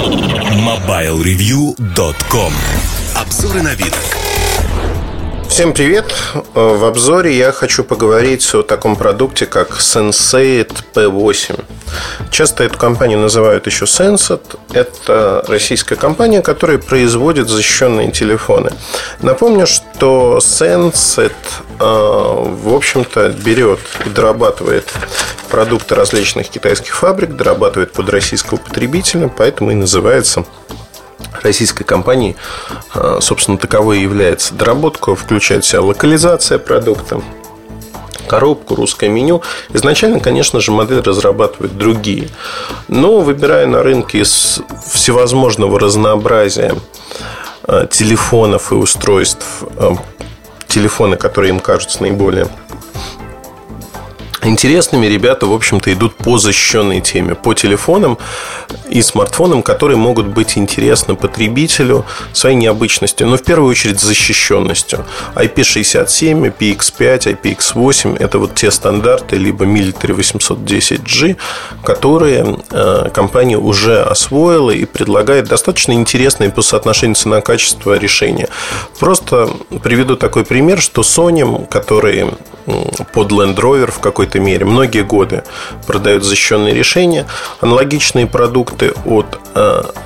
MobileReview.com. Обзоры на вид. Всем привет! В обзоре я хочу поговорить о таком продукте, как SenseIt P8. Часто эту компанию называют еще SenseIt. Это российская компания, которая производит защищенные телефоны. Напомню, что SenseIt, в общем-то, берет и дорабатывает продукты различных китайских фабрик, дорабатывает под российского потребителя, поэтому и называется российской компании, собственно, таковой и является. Доработка включает в себя локализация продукта, коробку, русское меню. Изначально, конечно же, модель разрабатывают другие, но выбирая на рынке из всевозможного разнообразия телефонов и устройств телефоны, которые им кажутся наиболее интересными, ребята, в общем-то, идут по защищенной теме, по телефонам и смартфонам, которые могут быть интересны потребителю своей необычностью, но в первую очередь защищенностью. IP67, IPX5, IPX8 – это вот те стандарты, либо Military 810G, которые компания уже освоила и предлагает достаточно интересные по соотношению цена-качество решения. Просто приведу такой пример, что Sony, которые под Land Rover в какой-то мере многие годы продают защищенные решения, аналогичные продукты от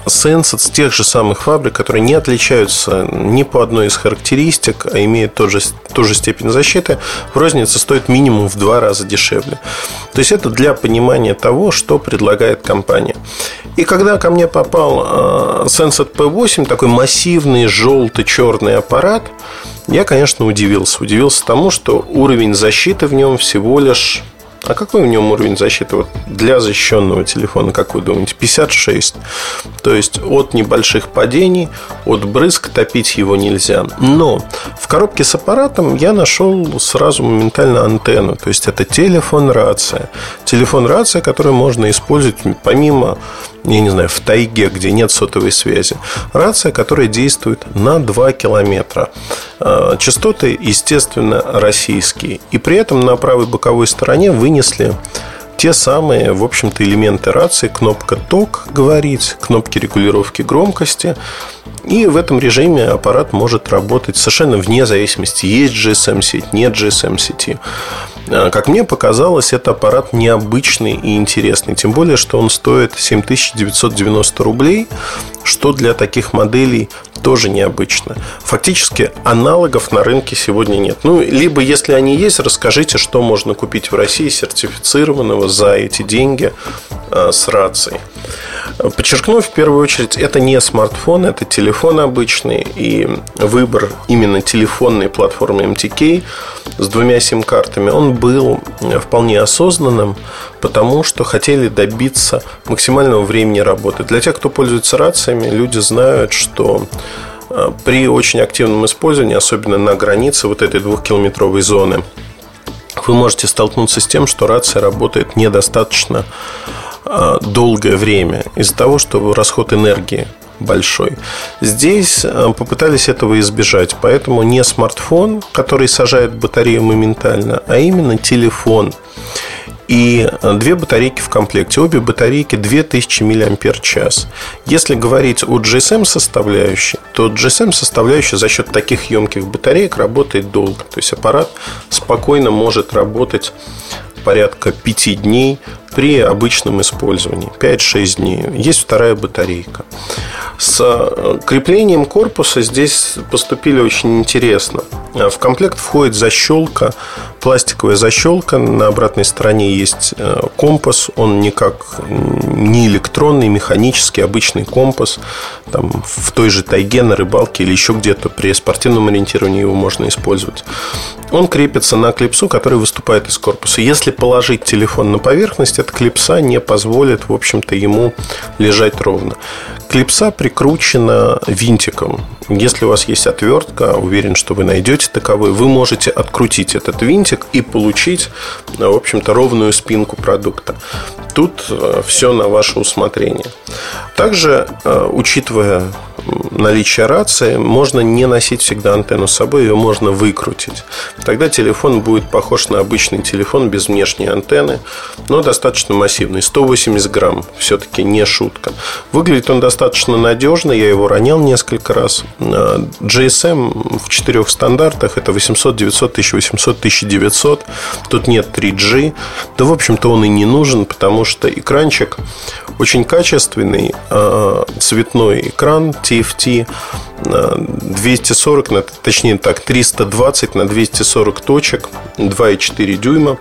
SenseIt с тех же самых фабрик, которые не отличаются ни по одной из характеристик, а имеют ту же степень защиты, в рознице стоит минимум в 2 раза дешевле. То есть это для понимания того, что предлагает компания. И когда ко мне попал SenseIt P8, такой массивный желто-черный аппарат, я, конечно, удивился. Удивился тому, что уровень защиты в нем всего лишь... А какой в нем уровень защиты вот для защищенного телефона, как вы думаете? 56. То есть от небольших падений, от брызг топить его нельзя. Но в коробке с аппаратом я нашел сразу моментально антенну. То есть это телефон-рация. Телефон-рация, которую можно использовать помимо, я не знаю, в тайге, где нет сотовой связи. Рация, которая действует на 2 километра. Частоты, естественно, российские. И при этом на правой боковой стороне вынесли те самые, в общем-то, элементы рации. Кнопка «Ток» говорить, кнопки регулировки громкости. И в этом режиме аппарат может работать совершенно вне зависимости, есть GSM-сеть, нет GSM-сети. Как мне показалось, это аппарат необычный и интересный. Тем более, что он стоит 7990 рублей, что для таких моделей тоже необычно. Фактически аналогов на рынке сегодня нет. Ну, либо, если они есть, расскажите, что можно купить в России сертифицированного за эти деньги с рацией. Подчеркну, в первую очередь, это не смартфон, это телефон обычный. И выбор именно телефонной платформы MTK с 2 сим-картами, он был вполне осознанным, потому что хотели добиться максимального времени работы. Для тех, кто пользуется рациями, люди знают, что при очень активном использовании, особенно на границе вот этой 2-километровой зоны, вы можете столкнуться с тем, что рация работает недостаточно долгое время из-за того, что расход энергии большой. Здесь попытались этого избежать, поэтому не смартфон, который сажает батарею моментально, а именно телефон. И 2 батарейки в комплекте. Обе батарейки 2000 мАч. Если говорить о GSM-составляющей, то GSM-составляющая за счет таких емких батареек работает долго. То есть аппарат спокойно может работать порядка 5 дней при обычном использовании, 5-6 дней. Есть вторая батарейка. С креплением корпуса здесь поступили очень интересно. В комплект входит защелка, пластиковая защелка. На обратной стороне есть компас. Он никак не электронный, механический, обычный компас. Там, в той же тайге, на рыбалке или еще где-то при спортивном ориентировании его можно использовать. Он крепится на клипсу, которая выступает из корпуса. Если положить телефон на поверхность, эта клипса не позволит, в общем-то, ему лежать ровно. Клипса прикручена винтиком. Если у вас есть отвертка, уверен, что вы найдете таковой, вы можете открутить этот винтик пакетик и получить, в общем-то, ровную спинку продукта. Тут все на ваше усмотрение. Также, учитывая наличие рации, можно не носить всегда антенну с собой, ее можно выкрутить. Тогда телефон будет похож на обычный телефон без внешней антенны, но достаточно массивный, 180 грамм, все-таки не шутка. Выглядит он достаточно надежно, я его ронял несколько раз. GSM в 4 стандартах, это 800, 900, 1800, 1900, тут нет 3G, да, в общем-то, он и не нужен, потому что экранчик очень качественный, цветной экран TFT, 320 на 240 точек, 2,4 дюйма,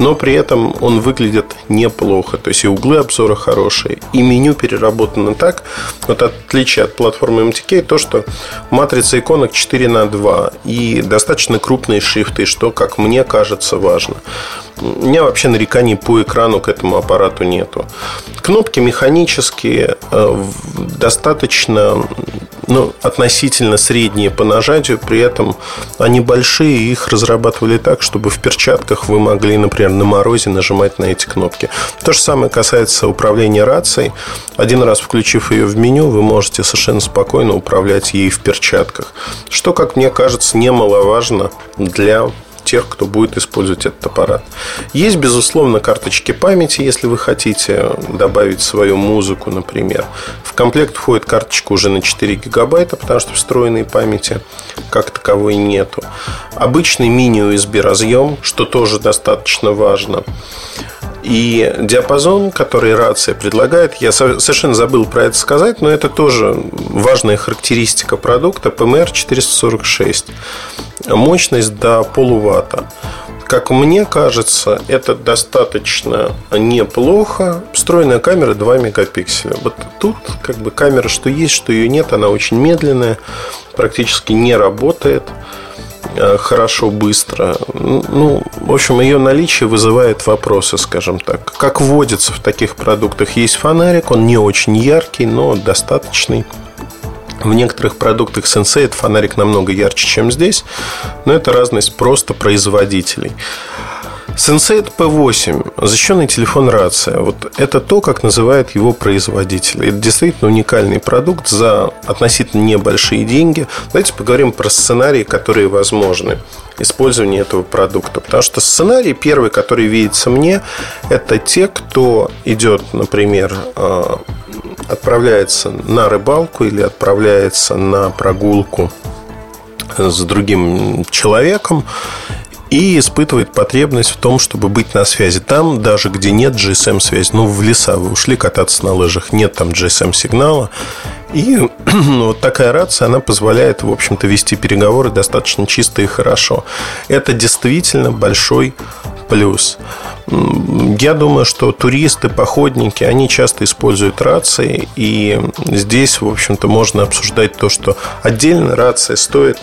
но при этом он выглядит неплохо. То есть и углы обзора хорошие, и меню переработано так. Вот отличие от платформы MTK то, что матрица иконок 4:2 и достаточно крупные шрифты, что, как мне кажется, важно. У меня вообще нареканий по экрану к этому аппарату нету. Кнопки механические, достаточно, относительно средние по нажатию. При этом они большие, их разрабатывали так, чтобы в перчатках вы могли, например, на морозе нажимать на эти кнопки. То же самое касается управления рацией. Один раз включив ее в меню, вы можете совершенно спокойно управлять ей в перчатках, что, как мне кажется, немаловажно для тех, кто будет использовать этот аппарат. Есть, безусловно, карточки памяти, если вы хотите добавить свою музыку, например. В комплект входит карточка уже на 4 гигабайта, потому что встроенной памяти как таковой нету. Обычный мини-USB разъем, что тоже достаточно важно. И диапазон, который рация предлагает, я совершенно забыл про это сказать, но это тоже важная характеристика продукта, PMR 446. Мощность до полуватта. Как мне кажется, это достаточно неплохо. Встроенная камера 2 мегапикселя. Вот тут камера что есть, что ее нет. Она очень медленная, практически не работает хорошо, быстро. В общем, ее наличие вызывает вопросы, скажем так. Как водится в таких продуктах, есть фонарик. Он не очень яркий, но достаточный. В некоторых продуктах SenseIt фонарик намного ярче, чем здесь, но это разность просто производителей. SenseIt P8, защищенный телефон рация. Вот это то, как называют его производители. Это действительно уникальный продукт за относительно небольшие деньги. Давайте поговорим про сценарии, которые возможны использование этого продукта. Потому что сценарий первый, который видится мне, это те, кто идет, например, отправляется на рыбалку или отправляется на прогулку с другим человеком и испытывает потребность в том, чтобы быть на связи там, даже где нет GSM-связи. В леса вы ушли кататься на лыжах, нет там GSM-сигнала. И вот такая рация, она позволяет, в общем-то, вести переговоры достаточно чисто и хорошо. Это действительно большой плюс. Я думаю, что туристы, походники, они часто используют рации. И здесь, в общем-то, можно обсуждать то, что отдельно рация стоит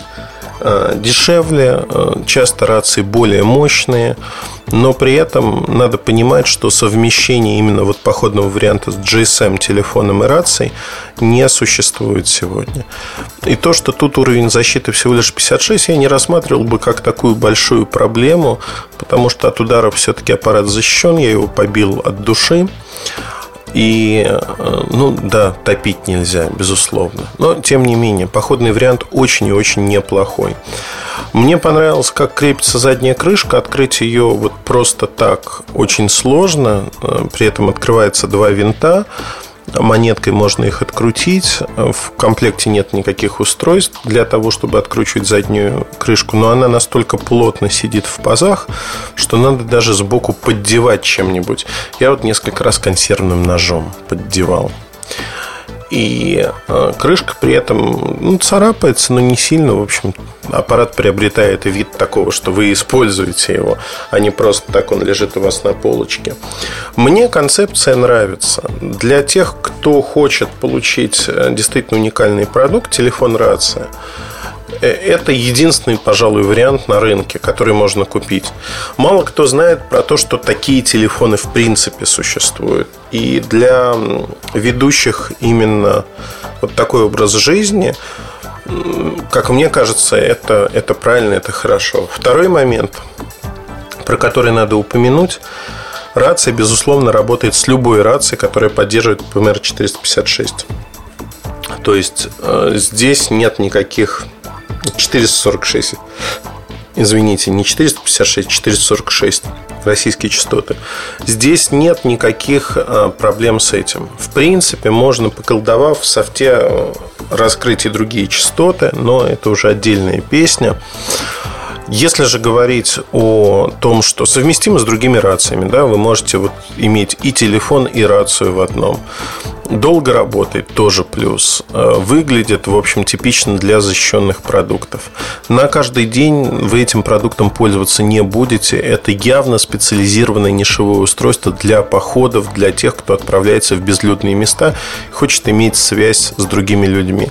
дешевле, часто рации более мощные, но при этом надо понимать, что совмещение именно походного варианта с GSM телефоном и рацией не существует сегодня. И то, что тут уровень защиты всего лишь 56, я не рассматривал бы как такую большую проблему, потому что от ударов все-таки аппарат защищен, я его побил от души. И, топить нельзя, безусловно. Но, тем не менее, походный вариант очень и очень неплохой. Мне понравилось, как крепится задняя крышка. Открыть ее просто так очень сложно. При этом открывается два винта. Монеткой можно их открутить. В комплекте нет никаких устройств для того, чтобы откручивать заднюю крышку. Но она настолько плотно сидит в пазах, что надо даже сбоку поддевать чем-нибудь. Я несколько раз консервным ножом поддевал. И крышка при этом царапается, но не сильно. В общем, аппарат приобретает вид такого, что вы используете его, а не просто так он лежит у вас на полочке. Мне концепция нравится. Для тех, кто хочет получить действительно уникальный продукт, телефон рация, это единственный, пожалуй, вариант на рынке, который можно купить. Мало кто знает про то, что такие телефоны в принципе существуют. И для ведущих именно такой образ жизни, как мне кажется, это правильно, это хорошо. Второй момент. про который надо упомянуть. Рация, безусловно, работает с любой рацией, которая поддерживает PMR 456. То есть здесь нет никаких 446. Извините, не 456, 446 российские частоты. Здесь нет никаких проблем с этим. В принципе, можно, поколдовав в софте, раскрыть и другие частоты, но это уже отдельная песня. Если же говорить о том, что совместимо с другими рациями, да, вы можете вот иметь и телефон, и рацию в одном. Долго работает, тоже плюс. Выглядит, в общем, типично для защищенных продуктов. На каждый день вы этим продуктом пользоваться не будете. Это явно специализированное нишевое устройство для походов, для тех, кто отправляется в безлюдные места и хочет иметь связь с другими людьми.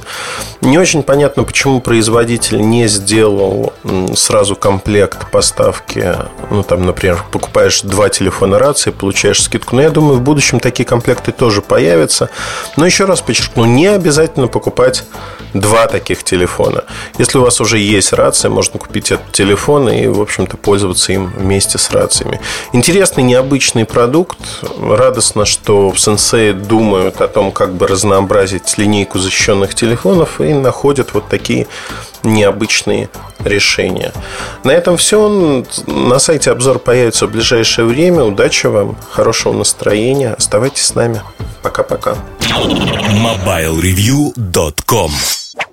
Не очень понятно, почему производитель не сделал сразу комплект поставки. Ну, там, например, покупаешь 2 телефона рации, получаешь скидку. Но я думаю, в будущем такие комплекты тоже появятся. Но еще раз подчеркну, не обязательно покупать 2 таких телефона. Если у вас уже есть рация, можно купить этот телефон и, в общем-то, пользоваться им вместе с рациями. Интересный, необычный продукт. Радостно, что в SenseIt думают о том, как бы разнообразить линейку защищенных телефонов, и находят вот такие необычные решения. На этом все. На сайте обзор появится в ближайшее время. Удачи вам, хорошего настроения. Оставайтесь с нами. Пока-пока. MobileReview.com